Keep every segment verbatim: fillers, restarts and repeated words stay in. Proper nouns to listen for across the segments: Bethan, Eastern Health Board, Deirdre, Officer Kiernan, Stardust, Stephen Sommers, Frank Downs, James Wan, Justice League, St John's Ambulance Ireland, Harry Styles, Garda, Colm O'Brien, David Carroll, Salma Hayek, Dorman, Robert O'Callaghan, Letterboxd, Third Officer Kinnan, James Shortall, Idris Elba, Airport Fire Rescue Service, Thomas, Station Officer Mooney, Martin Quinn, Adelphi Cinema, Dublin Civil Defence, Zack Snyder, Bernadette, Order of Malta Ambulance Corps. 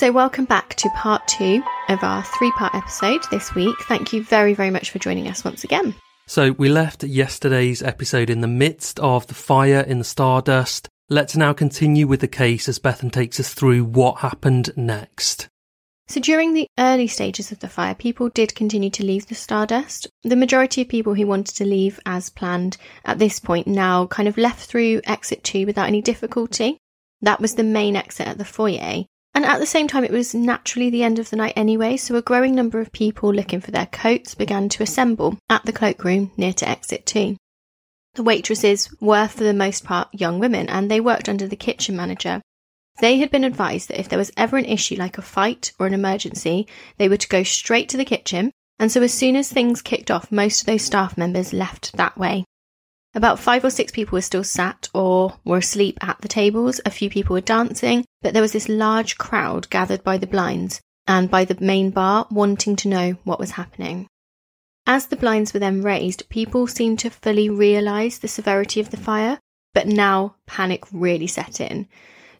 So welcome back to part two of our three-part episode this week. Thank you very, very much for joining us once again. So we left yesterday's episode in the midst of the fire in the Stardust. Let's now continue with the case as Bethan takes us through what happened next. So during the early stages of the fire, people did continue to leave the Stardust. The majority of people who wanted to leave as planned at this point now kind of left through exit two without any difficulty. That was the main exit at the foyer. And at the same time, it was naturally the end of the night anyway, so a growing number of people looking for their coats began to assemble at the cloakroom near to exit two. The waitresses were, for the most part, young women, and they worked under the kitchen manager. They had been advised that if there was ever an issue like a fight or an emergency, they were to go straight to the kitchen, and so as soon as things kicked off, most of those staff members left that way. About five or six people were still sat or were asleep at the tables, a few people were dancing, but there was this large crowd gathered by the blinds and by the main bar wanting to know what was happening. As the blinds were then raised, people seemed to fully realise the severity of the fire, but now panic really set in.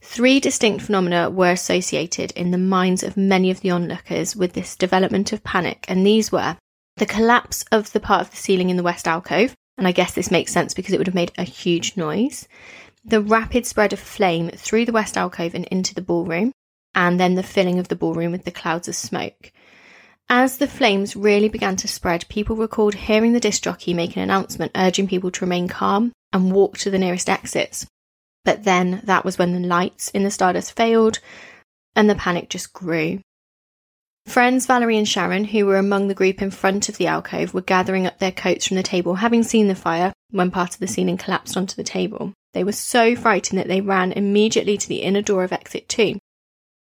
Three distinct phenomena were associated in the minds of many of the onlookers with this development of panic, and these were the collapse of the part of the ceiling in the west alcove, and I guess this makes sense because it would have made a huge noise, the rapid spread of flame through the west alcove and into the ballroom, and then the filling of the ballroom with the clouds of smoke. As the flames really began to spread, people recalled hearing the disc jockey make an announcement urging people to remain calm and walk to the nearest exits. But then that was when the lights in the Stardust failed and the panic just grew. Friends Valerie and Sharon, who were among the group in front of the alcove, were gathering up their coats from the table, having seen the fire when part of the ceiling collapsed onto the table. They were so frightened that they ran immediately to the inner door of exit two.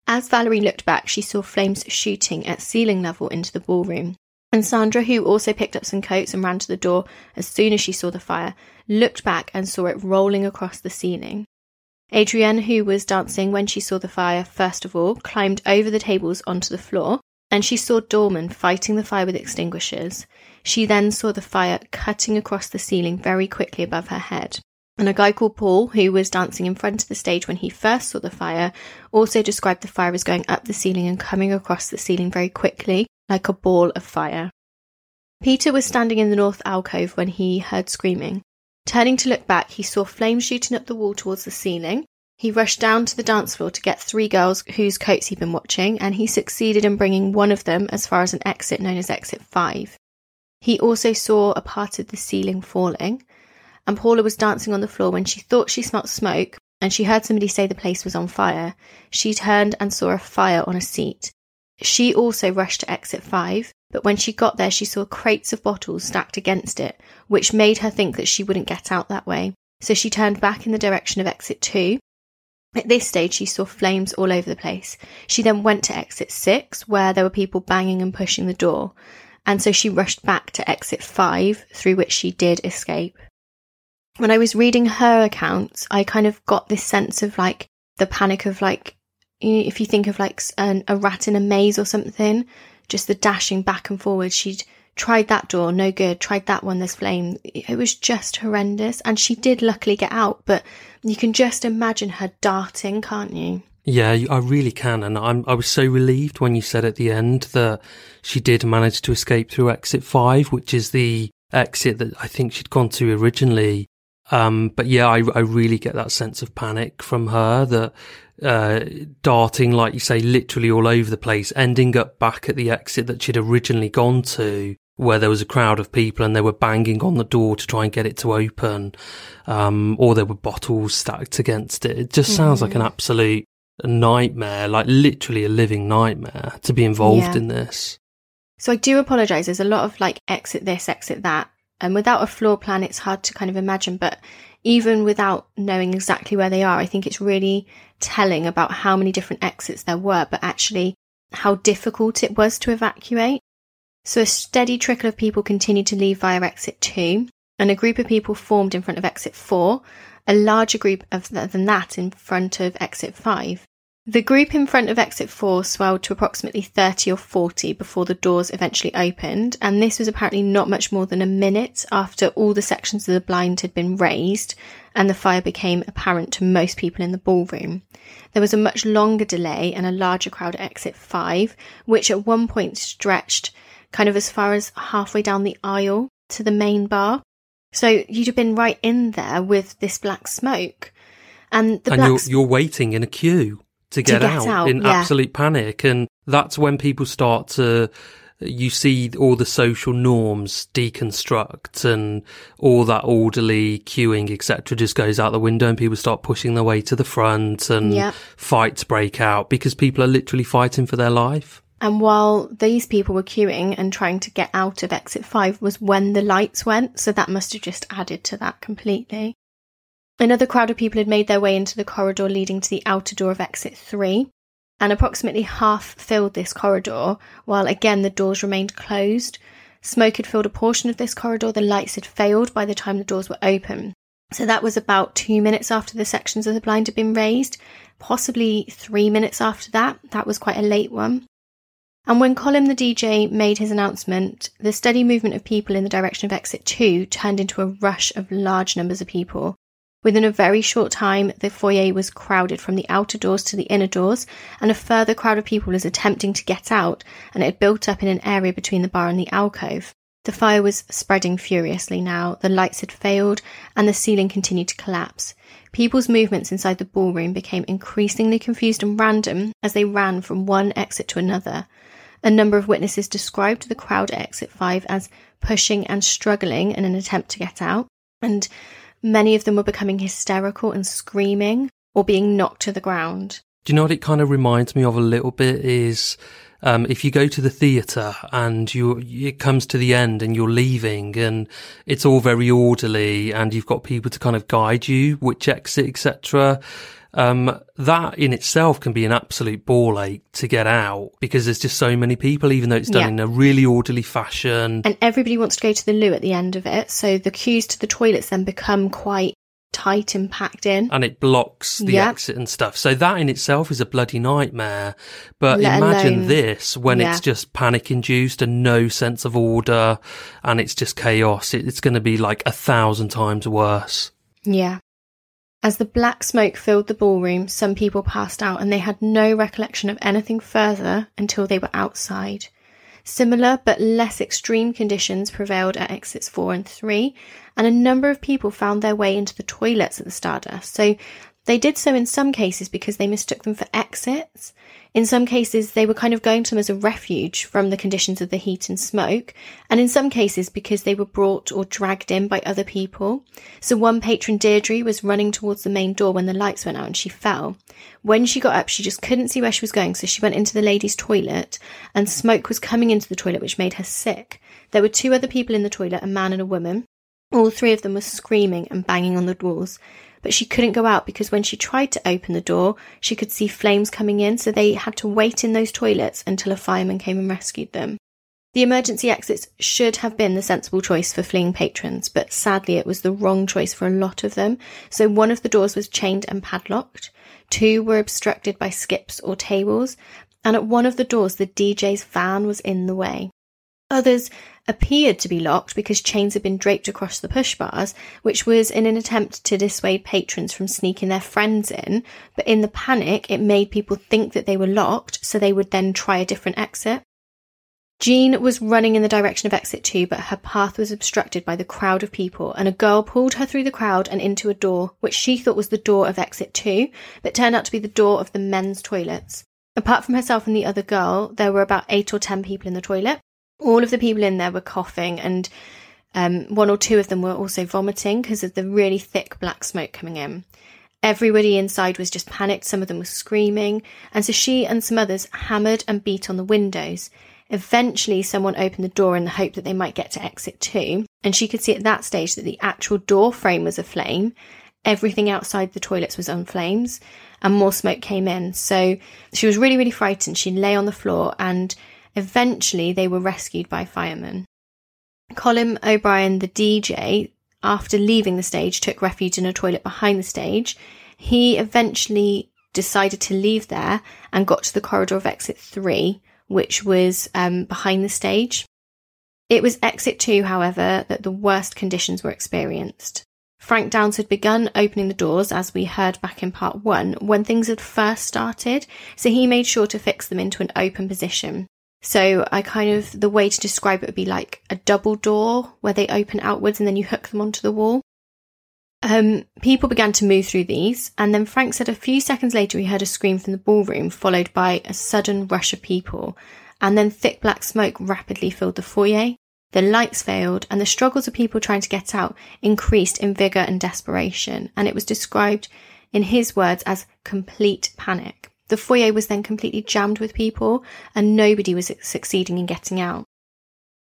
As Valerie looked back, she saw flames shooting at ceiling level into the ballroom. And Sandra, who also picked up some coats and ran to the door as soon as she saw the fire, looked back and saw it rolling across the ceiling. Adrienne, who was dancing when she saw the fire first of all, climbed over the tables onto the floor, and she saw Dorman fighting the fire with extinguishers. She then saw the fire cutting across the ceiling very quickly above her head. And a guy called Paul, who was dancing in front of the stage when he first saw the fire, also described the fire as going up the ceiling and coming across the ceiling very quickly, like a ball of fire. Peter was standing in the north alcove when he heard screaming. Turning to look back, he saw flames shooting up the wall towards the ceiling. He rushed down to the dance floor to get three girls whose coats he'd been watching, and he succeeded in bringing one of them as far as an exit known as exit five. He also saw a part of the ceiling falling, and Paula was dancing on the floor when she thought she smelled smoke, and she heard somebody say the place was on fire. She turned and saw a fire on a seat. She also rushed to exit five, but when she got there she saw crates of bottles stacked against it, which made her think that she wouldn't get out that way, so she turned back in the direction of exit two. At this stage she saw flames all over the place. She then went to exit six, where there were people banging and pushing the door, and so she rushed back to exit five, through which she did escape. When I was reading her accounts, I kind of got this sense of like the panic of like, if you think of like an, a rat in a maze or something, just the dashing back and forward. She'd tried that door, no good, tried that one, there's flame. It was just horrendous. And she did luckily get out, but you can just imagine her darting, can't you? Yeah, I really can. And I'm, I was so relieved when you said at the end that she did manage to escape through exit five, which is the exit that I think she'd gone to originally. Um, but yeah, I, I really get that sense of panic from her, that uh, darting, like you say, literally all over the place, ending up back at the exit that she'd originally gone to, where there was a crowd of people and they were banging on the door to try and get it to open, um, or there were bottles stacked against it. It just mm-hmm. sounds like an absolute nightmare, like literally a living nightmare to be involved yeah. in this. So I do apologise. There's a lot of like exit this, exit that. And without a floor plan, it's hard to kind of imagine. But even without knowing exactly where they are, I think it's really telling about how many different exits there were, but actually how difficult it was to evacuate. So a steady trickle of people continued to leave via exit two, and a group of people formed in front of exit four, a larger group of th- than that in front of exit five. The group in front of exit four swelled to approximately thirty or forty before the doors eventually opened, and this was apparently not much more than a minute after all the sections of the blind had been raised and the fire became apparent to most people in the ballroom. There was a much longer delay and a larger crowd at exit five, which at one point stretched kind of as far as halfway down the aisle to the main bar. So you'd have been right in there with this black smoke. And the and black you're, sm- you're waiting in a queue. To get, to get out, out in yeah. absolute panic, and that's when people start to, you see all the social norms deconstruct and all that orderly queuing, et cetera, just goes out the window and people start pushing their way to the front and yep. fights break out because people are literally fighting for their life. And while these people were queuing and trying to get out of exit five was when the lights went, so that must have just added to that completely. Another crowd of people had made their way into the corridor leading to the outer door of exit three, and approximately half filled this corridor, while again the doors remained closed. Smoke had filled a portion of this corridor, the lights had failed by the time the doors were open. So that was about two minutes after the sections of the blind had been raised, possibly three minutes after that. That was quite a late one. And when Colm the D J made his announcement, the steady movement of people in the direction of exit two turned into a rush of large numbers of people. Within a very short time, the foyer was crowded from the outer doors to the inner doors, and a further crowd of people was attempting to get out, and it had built up in an area between the bar and the alcove. The fire was spreading furiously now, the lights had failed, and the ceiling continued to collapse. People's movements inside the ballroom became increasingly confused and random as they ran from one exit to another. A number of witnesses described the crowd at exit five as pushing and struggling in an attempt to get out, and many of them were becoming hysterical and screaming or being knocked to the ground. Do you know what it kind of reminds me of a little bit is um, if you go to the theatre and you it comes to the end and you're leaving and it's all very orderly and you've got people to kind of guide you, which exit, et cetera. Um, that in itself can be an absolute ball ache to get out because there's just so many people, even though it's done yeah. in a really orderly fashion. And everybody wants to go to the loo at the end of it. So the queues to the toilets then become quite tight and packed in. And it blocks the yep. exit and stuff. So that in itself is a bloody nightmare. But Let imagine alone, this when yeah. it's just panic induced and no sense of order and it's just chaos. It, it's going to be like a thousand times worse. Yeah. As the black smoke filled the ballroom, some people passed out and they had no recollection of anything further until they were outside. Similar but less extreme conditions prevailed at exits four and three, and a number of people found their way into the toilets at the Stardust. So they did so in some cases because they mistook them for exits. In some cases, they were kind of going to them as a refuge from the conditions of the heat and smoke. And in some cases, because they were brought or dragged in by other people. So one patron, Deirdre, was running towards the main door when the lights went out and she fell. When she got up, she just couldn't see where she was going. So she went into the ladies' toilet and smoke was coming into the toilet, which made her sick. There were two other people in the toilet, a man and a woman. All three of them were screaming and banging on the walls. But she couldn't go out because when she tried to open the door, she could see flames coming in, so they had to wait in those toilets until a fireman came and rescued them. The emergency exits should have been the sensible choice for fleeing patrons, but sadly it was the wrong choice for a lot of them. So one of the doors was chained and padlocked, two were obstructed by skips or tables, and at one of the doors the D J's van was in the way. Others appeared to be locked because chains had been draped across the push bars, which was in an attempt to dissuade patrons from sneaking their friends in. But in the panic, it made people think that they were locked, so they would then try a different exit. Jean was running in the direction of exit two, but her path was obstructed by the crowd of people, and a girl pulled her through the crowd and into a door, which she thought was the door of exit two, but turned out to be the door of the men's toilets. Apart from herself and the other girl, there were about eight or ten people in the toilet. All of the people in there were coughing and um, one or two of them were also vomiting because of the really thick black smoke coming in. Everybody inside was just panicked. Some of them were screaming. And so she and some others hammered and beat on the windows. Eventually, someone opened the door in the hope that they might get to exit two. And she could see at that stage that the actual door frame was aflame. Everything outside the toilets was on flames and more smoke came in. So she was really, really frightened. She lay on the floor and eventually, they were rescued by firemen. Colm O'Brien, the D J, after leaving the stage, took refuge in a toilet behind the stage. He eventually decided to leave there and got to the corridor of exit three, which was um, behind the stage. It was exit two, however, that the worst conditions were experienced. Frank Downs had begun opening the doors, as we heard back in part one, when things had first started, so he made sure to fix them into an open position. So I kind of, the way to describe it would be like a double door where they open outwards and then you hook them onto the wall. Um, people began to move through these, and then Frank said a few seconds later we heard a scream from the ballroom, followed by a sudden rush of people, and then thick black smoke rapidly filled the foyer. The lights failed, and the struggles of people trying to get out increased in vigour and desperation, and it was described, in his words, as complete panic. The foyer was then completely jammed with people, and nobody was succeeding in getting out.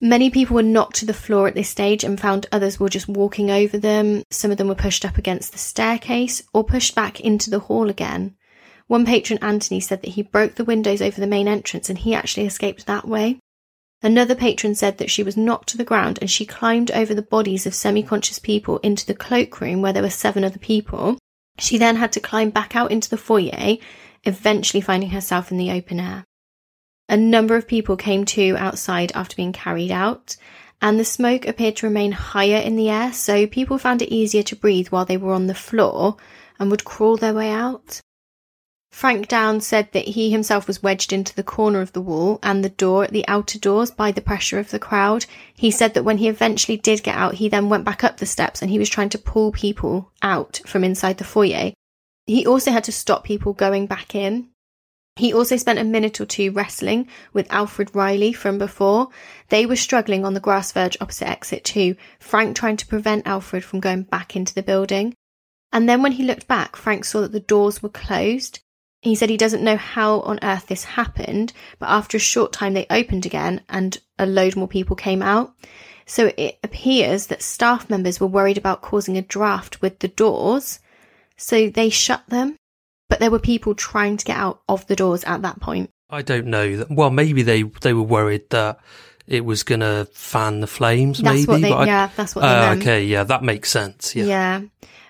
Many people were knocked to the floor at this stage and found others were just walking over them. Some of them were pushed up against the staircase or pushed back into the hall again. One patron, Anthony, said that he broke the windows over the main entrance and he actually escaped that way. Another patron said that she was knocked to the ground and she climbed over the bodies of semi-conscious people into the cloakroom where there were seven other people. She then had to climb back out into the foyer, eventually finding herself in the open air. A number of people came to outside after being carried out, and the smoke appeared to remain higher in the air, so people found it easier to breathe while they were on the floor and would crawl their way out. Frank Downs said that he himself was wedged into the corner of the wall and the door at the outer doors by the pressure of the crowd. He said that when he eventually did get out, he then went back up the steps and he was trying to pull people out from inside the foyer. He also had to stop people going back in. He also spent a minute or two wrestling with Alfred Riley from before. They were struggling on the grass verge opposite exit two, Frank trying to prevent Alfred from going back into the building. And then when he looked back, Frank saw that the doors were closed. He said he doesn't know how on earth this happened, but after a short time they opened again and a load more people came out. So it appears that staff members were worried about causing a draft with the doors, so they shut them. But there were people trying to get out of the doors at that point. I don't know. Well, maybe they, they were worried that it was going to fan the flames, that's maybe. What they, yeah, I, that's what they uh, meant. Okay, yeah, that makes sense. Yeah. yeah.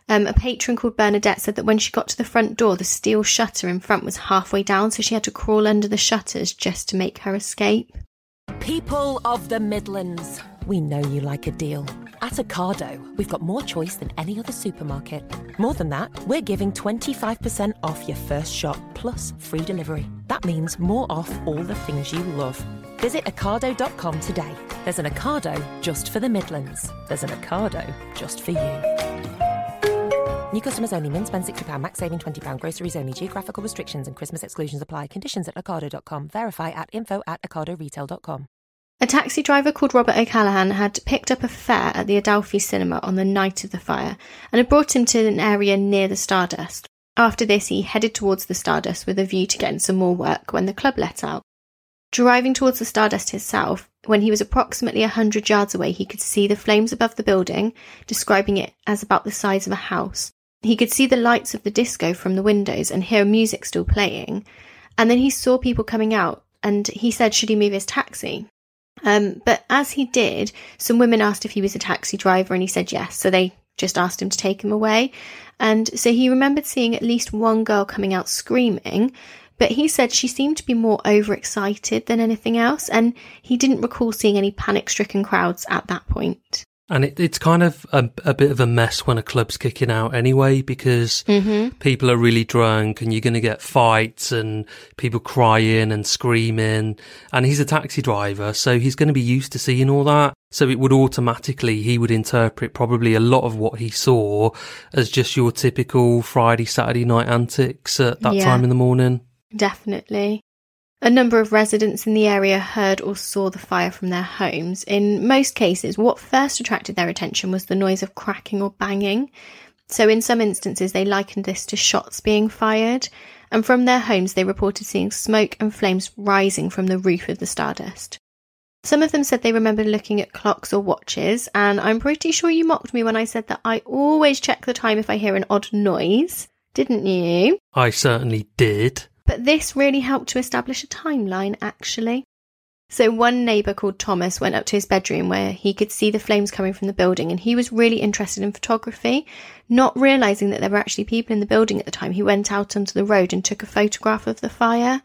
Um, a patron called Bernadette said that when she got to the front door, the steel shutter in front was halfway down, so she had to crawl under the shutters just to make her escape. People of the Midlands, we know you like a deal. At Ocado, we've got more choice than any other supermarket. More than that, we're giving twenty-five percent off your first shop, plus free delivery. That means more off all the things you love. Visit ocado dot com today. There's an Ocado just for the Midlands. There's an Ocado just for you. New customers only. Min spend sixty pounds. Max saving twenty pounds. Groceries only. Geographical restrictions and Christmas exclusions apply. Conditions at ocado dot com. Verify at info at ocado retail dot com. A taxi driver called Robert O'Callaghan had picked up a fare at the Adelphi Cinema on the night of the fire and had brought him to an area near the Stardust. After this, he headed towards the Stardust with a view to getting some more work when the club let out. Driving towards the Stardust itself, when he was approximately one hundred yards away, he could see the flames above the building, describing it as about the size of a house. He could see the lights of the disco from the windows and hear music still playing. And then he saw people coming out and he said, should he move his taxi? Um, but as he did, some women asked if he was a taxi driver and he said yes, so they just asked him to take him away. And so he remembered seeing at least one girl coming out screaming, but he said she seemed to be more overexcited than anything else, and he didn't recall seeing any panic-stricken crowds at that point. And it, it's kind of a, a bit of a mess when a club's kicking out anyway, because mm-hmm. people are really drunk and you're going to get fights and people crying and screaming. And he's a taxi driver, so he's going to be used to seeing all that. So it would automatically, he would interpret probably a lot of what he saw as just your typical Friday, Saturday night antics at that yeah, time in the morning. Definitely. A number of residents in the area heard or saw the fire from their homes. In most cases, what first attracted their attention was the noise of cracking or banging. So in some instances, they likened this to shots being fired. And from their homes, they reported seeing smoke and flames rising from the roof of the Stardust. Some of them said they remembered looking at clocks or watches. And I'm pretty sure you mocked me when I said that I always check the time if I hear an odd noise, didn't you? I certainly did. But this really helped to establish a timeline, actually. So one neighbour called Thomas went up to his bedroom where he could see the flames coming from the building, and he was really interested in photography. Not realising that there were actually people in the building at the time, he went out onto the road and took a photograph of the fire.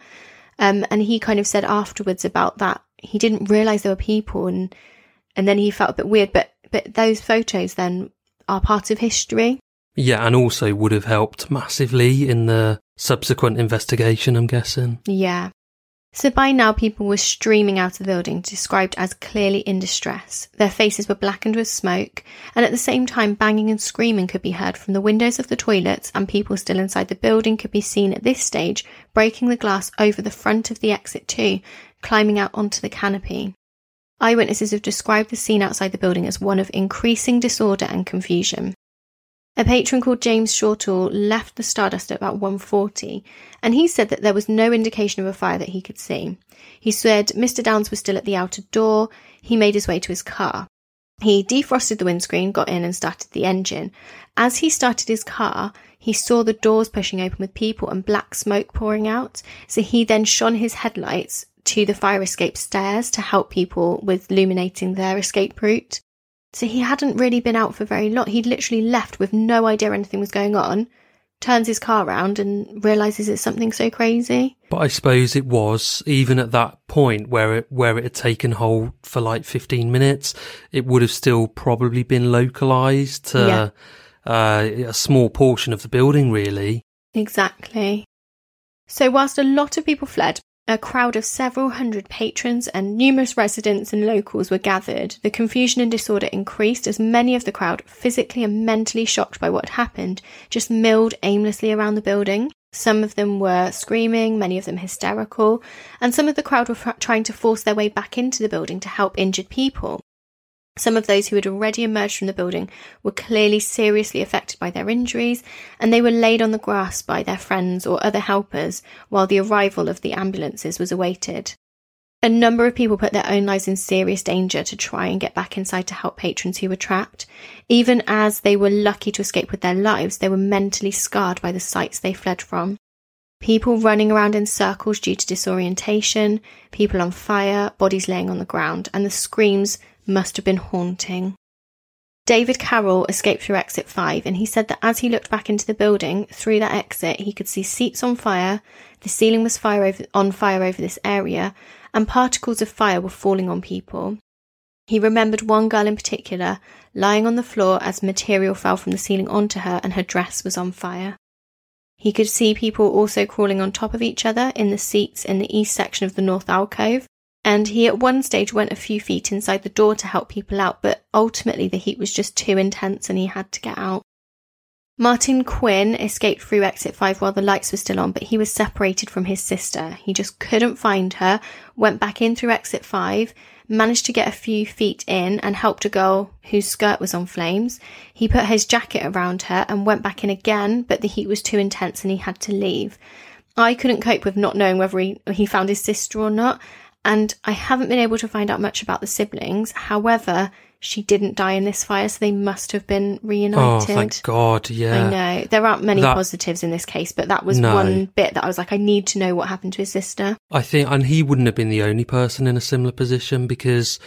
Um, and he kind of said afterwards about that he didn't realise there were people, and and then he felt a bit weird. But, but those photos then are part of history. Yeah, and also would have helped massively in the subsequent investigation, I'm guessing. Yeah. So by now, people were streaming out of the building, described as clearly in distress. Their faces were blackened with smoke, and at the same time, banging and screaming could be heard from the windows of the toilets, and people still inside the building could be seen at this stage breaking the glass over the front of the exit too, climbing out onto the canopy. Eyewitnesses have described the scene outside the building as one of increasing disorder and confusion. A patron called James Shortall left the Stardust at about one forty, and he said that there was no indication of a fire that he could see. He said Mister Downs was still at the outer door. He made his way to his car. He defrosted the windscreen, got in and started the engine. As he started his car, he saw the doors pushing open with people and black smoke pouring out, so he then shone his headlights to the fire escape stairs to help people with illuminating their escape route. So he hadn't really been out for very long. He'd literally left with no idea anything was going on, turns his car around and realises it's something so crazy. But I suppose it was, even at that point where it, where it had taken hold for like fifteen minutes, it would have still probably been localised to yeah. uh, a small portion of the building, really. Exactly. So whilst a lot of people fled, a crowd of several hundred patrons and numerous residents and locals were gathered. The confusion and disorder increased as many of the crowd, physically and mentally shocked by what happened, just milled aimlessly around the building. Some of them were screaming, many of them hysterical, and some of the crowd were f- trying to force their way back into the building to help injured people. Some of those who had already emerged from the building were clearly seriously affected by their injuries, and they were laid on the grass by their friends or other helpers while the arrival of the ambulances was awaited. A number of people put their own lives in serious danger to try and get back inside to help patrons who were trapped. Even as they were lucky to escape with their lives, they were mentally scarred by the sights they fled from. People running around in circles due to disorientation, people on fire, bodies laying on the ground, and the screams must have been haunting. David Carroll escaped through exit five, and he said that as he looked back into the building through that exit, he could see seats on fire, the ceiling was fire over, on fire over this area, and particles of fire were falling on people. He remembered one girl in particular lying on the floor as material fell from the ceiling onto her and her dress was on fire. He could see people also crawling on top of each other in the seats in the east section of the north alcove, and he at one stage went a few feet inside the door to help people out, but ultimately the heat was just too intense and he had to get out. Martin Quinn escaped through exit five while the lights were still on, but he was separated from his sister. He just couldn't find her, went back in through exit five, managed to get a few feet in and helped a girl whose skirt was on flames. He put his jacket around her and went back in again, but the heat was too intense and he had to leave. I couldn't cope with not knowing whether he, he found his sister or not, and I haven't been able to find out much about the siblings. However, she didn't die in this fire, so they must have been reunited. Oh, thank God, yeah. I know. There aren't many that... positives in this case, but that was no. one bit that I was like, I need to know what happened to his sister. I think, and he wouldn't have been the only person in a similar position, because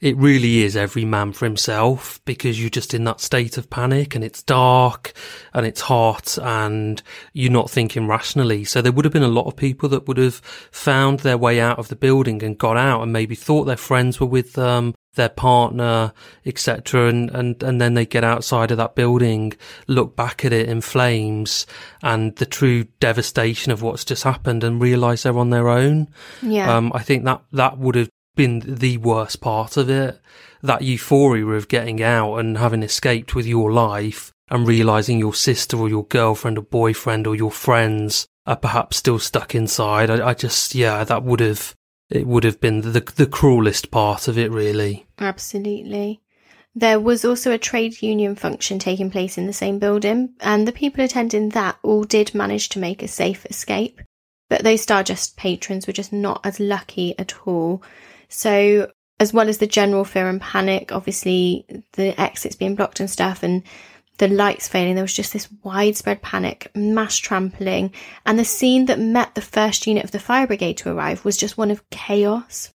it really is every man for himself, because you're just in that state of panic and it's dark and it's hot and you're not thinking rationally. So there would have been a lot of people that would have found their way out of the building and got out and maybe thought their friends were with them, their partner, et cetera. And, and, and then they get outside of that building, look back at it in flames and the true devastation of what's just happened and realise they're on their own. Yeah. Um, I think that, that would have been the worst part of it, that euphoria of getting out and having escaped with your life and realising your sister or your girlfriend or boyfriend or your friends are perhaps still stuck inside. I, I just, yeah, that would have, it would have been the, the cruelest part of it, really. Absolutely. There was also a trade union function taking place in the same building, and the people attending that all did manage to make a safe escape, but those Stardust patrons were just not as lucky at all. So as well as the general fear and panic, obviously the exits being blocked and stuff and the lights failing, there was just this widespread panic, mass trampling, and the scene that met the first unit of the fire brigade to arrive was just one of chaos.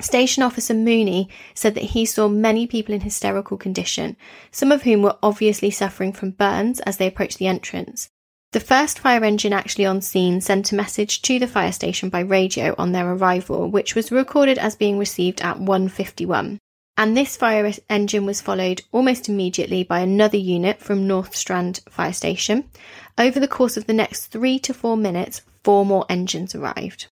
Station Officer Mooney said that he saw many people in hysterical condition, some of whom were obviously suffering from burns as they approached the entrance. The first fire engine actually on scene sent a message to the fire station by radio on their arrival, which was recorded as being received at one fifty-one. And this fire engine was followed almost immediately by another unit from North Strand Fire Station. Over the course of the next three to four minutes, four more engines arrived.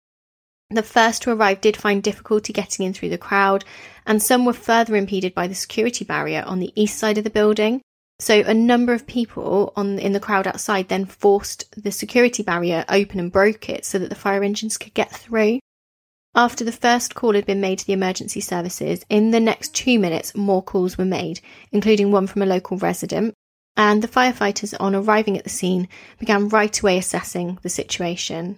The first to arrive did find difficulty getting in through the crowd, and some were further impeded by the security barrier on the east side of the building. So a number of people on, in the crowd outside then forced the security barrier open and broke it so that the fire engines could get through. After the first call had been made to the emergency services, in the next two minutes more calls were made, including one from a local resident, and the firefighters on arriving at the scene began right away assessing the situation.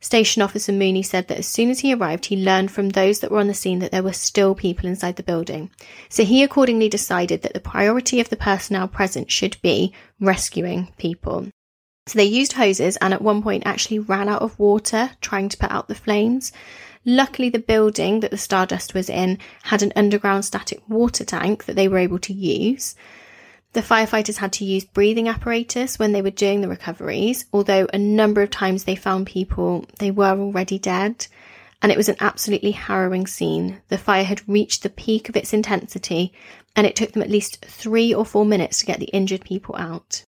Station Officer Mooney said that as soon as he arrived, he learned from those that were on the scene that there were still people inside the building. So he accordingly decided that the priority of the personnel present should be rescuing people. So they used hoses and at one point actually ran out of water trying to put out the flames. Luckily, the building that the Stardust was in had an underground static water tank that they were able to use. The firefighters had to use breathing apparatus when they were doing the recoveries, although a number of times they found people, they were already dead, and it was an absolutely harrowing scene. The fire had reached the peak of its intensity, and it took them at least three or four minutes to get the injured people out.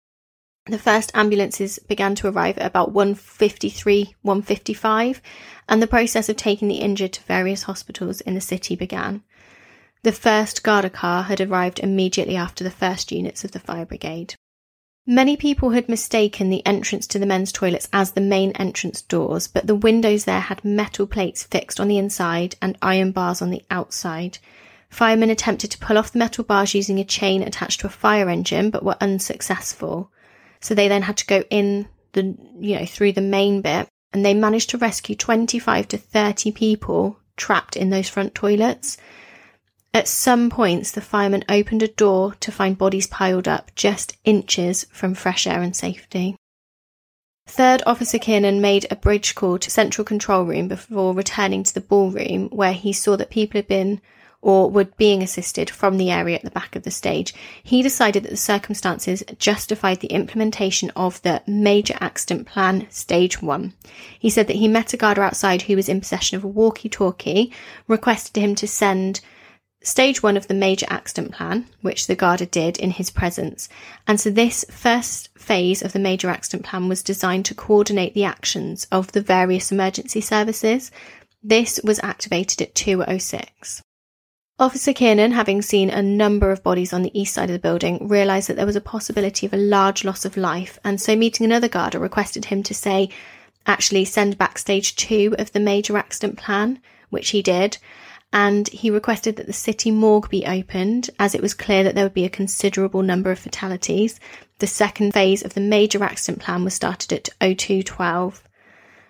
The first ambulances began to arrive at about one fifty-three, one fifty-five, and the process of taking the injured to various hospitals in the city began. The first Garda car had arrived immediately after the first units of the fire brigade. Many people had mistaken the entrance to the men's toilets as the main entrance doors, but the windows there had metal plates fixed on the inside and iron bars on the outside. Firemen attempted to pull off the metal bars using a chain attached to a fire engine, but were unsuccessful. So they then had to go in the, you know, through the main bit, and they managed to rescue twenty-five to thirty people trapped in those front toilets. At some points, the firemen opened a door to find bodies piled up just inches from fresh air and safety. Third Officer Kinnan made a bridge call to Central Control Room before returning to the ballroom, where he saw that people had been or were being assisted from the area at the back of the stage. He decided that the circumstances justified the implementation of the Major Accident Plan Stage one. He said that he met a Garda outside who was in possession of a walkie-talkie, requested him to send Stage one of the Major Accident Plan, which the Garda did in his presence. And so this first phase of the Major Accident Plan was designed to coordinate the actions of the various emergency services. This was activated at two oh six. Officer Kiernan, having seen a number of bodies on the east side of the building, realised that there was a possibility of a large loss of life, and so meeting another Garda requested him to say, actually send back Stage two of the Major Accident Plan, which he did. And he requested that the city morgue be opened, as it was clear that there would be a considerable number of fatalities. The second phase of the Major Accident Plan was started at oh two twelve.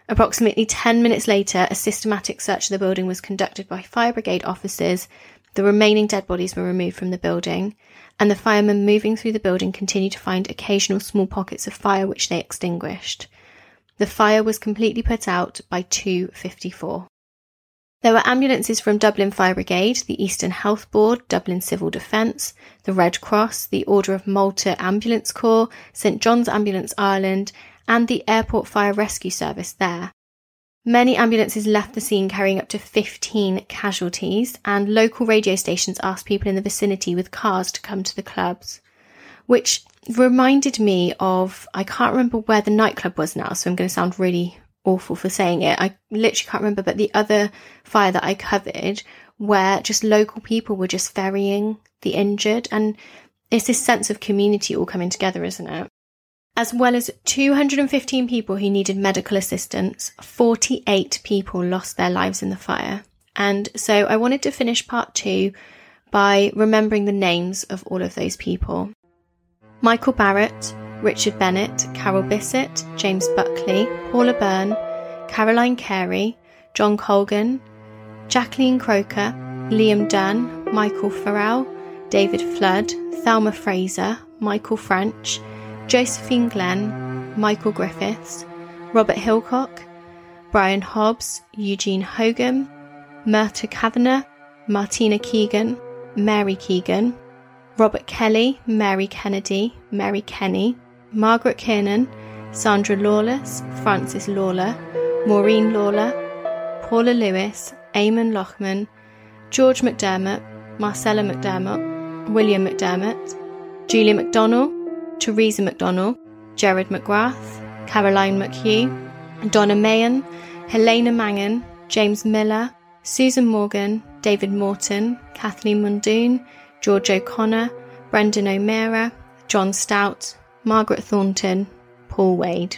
Approximately ten minutes later, a systematic search of the building was conducted by fire brigade officers. The remaining dead bodies were removed from the building, and the firemen moving through the building continued to find occasional small pockets of fire which they extinguished. The fire was completely put out by two fifty-four. There were ambulances from Dublin Fire Brigade, the Eastern Health Board, Dublin Civil Defence, the Red Cross, the Order of Malta Ambulance Corps, St John's Ambulance Ireland, and the Airport Fire Rescue Service there. Many ambulances left the scene carrying up to fifteen casualties, and local radio stations asked people in the vicinity with cars to come to the clubs, which reminded me of, I can't remember where the nightclub was now, so I'm going to sound really awful for saying it. I literally can't remember, but the other fire that I covered, where just local people were just ferrying the injured, and it's this sense of community all coming together, isn't it? As well as two hundred fifteen people who needed medical assistance, forty-eight people lost their lives in the fire. And so I wanted to finish part two by remembering the names of all of those people. Michael Barrett, Richard Bennett, Carol Bissett, James Buckley, Paula Byrne, Caroline Carey, John Colgan, Jacqueline Croker, Liam Dunn, Michael Farrell, David Flood, Thelma Fraser, Michael French, Josephine Glenn, Michael Griffiths, Robert Hilcock, Brian Hobbs, Eugene Hogan, Myrta Kavanagh, Martina Keegan, Mary Keegan, Robert Kelly, Mary Kennedy, Mary Kenny, Margaret Kiernan, Sandra Lawless, Frances Lawler, Maureen Lawler, Paula Lewis, Eamon Loughman, George McDermott, Marcella McDermott, William McDermott, Julia McDonnell, Teresa McDonnell, Gerard McGrath, Caroline McHugh, Donna Mahon, Helena Mangan, James Miller, Susan Morgan, David Morton, Kathleen Muldoon, George O'Connor, Brendan O'Meara, John Stout, Margaret Thornton, Paul Wade.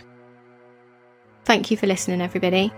Thank you for listening, everybody.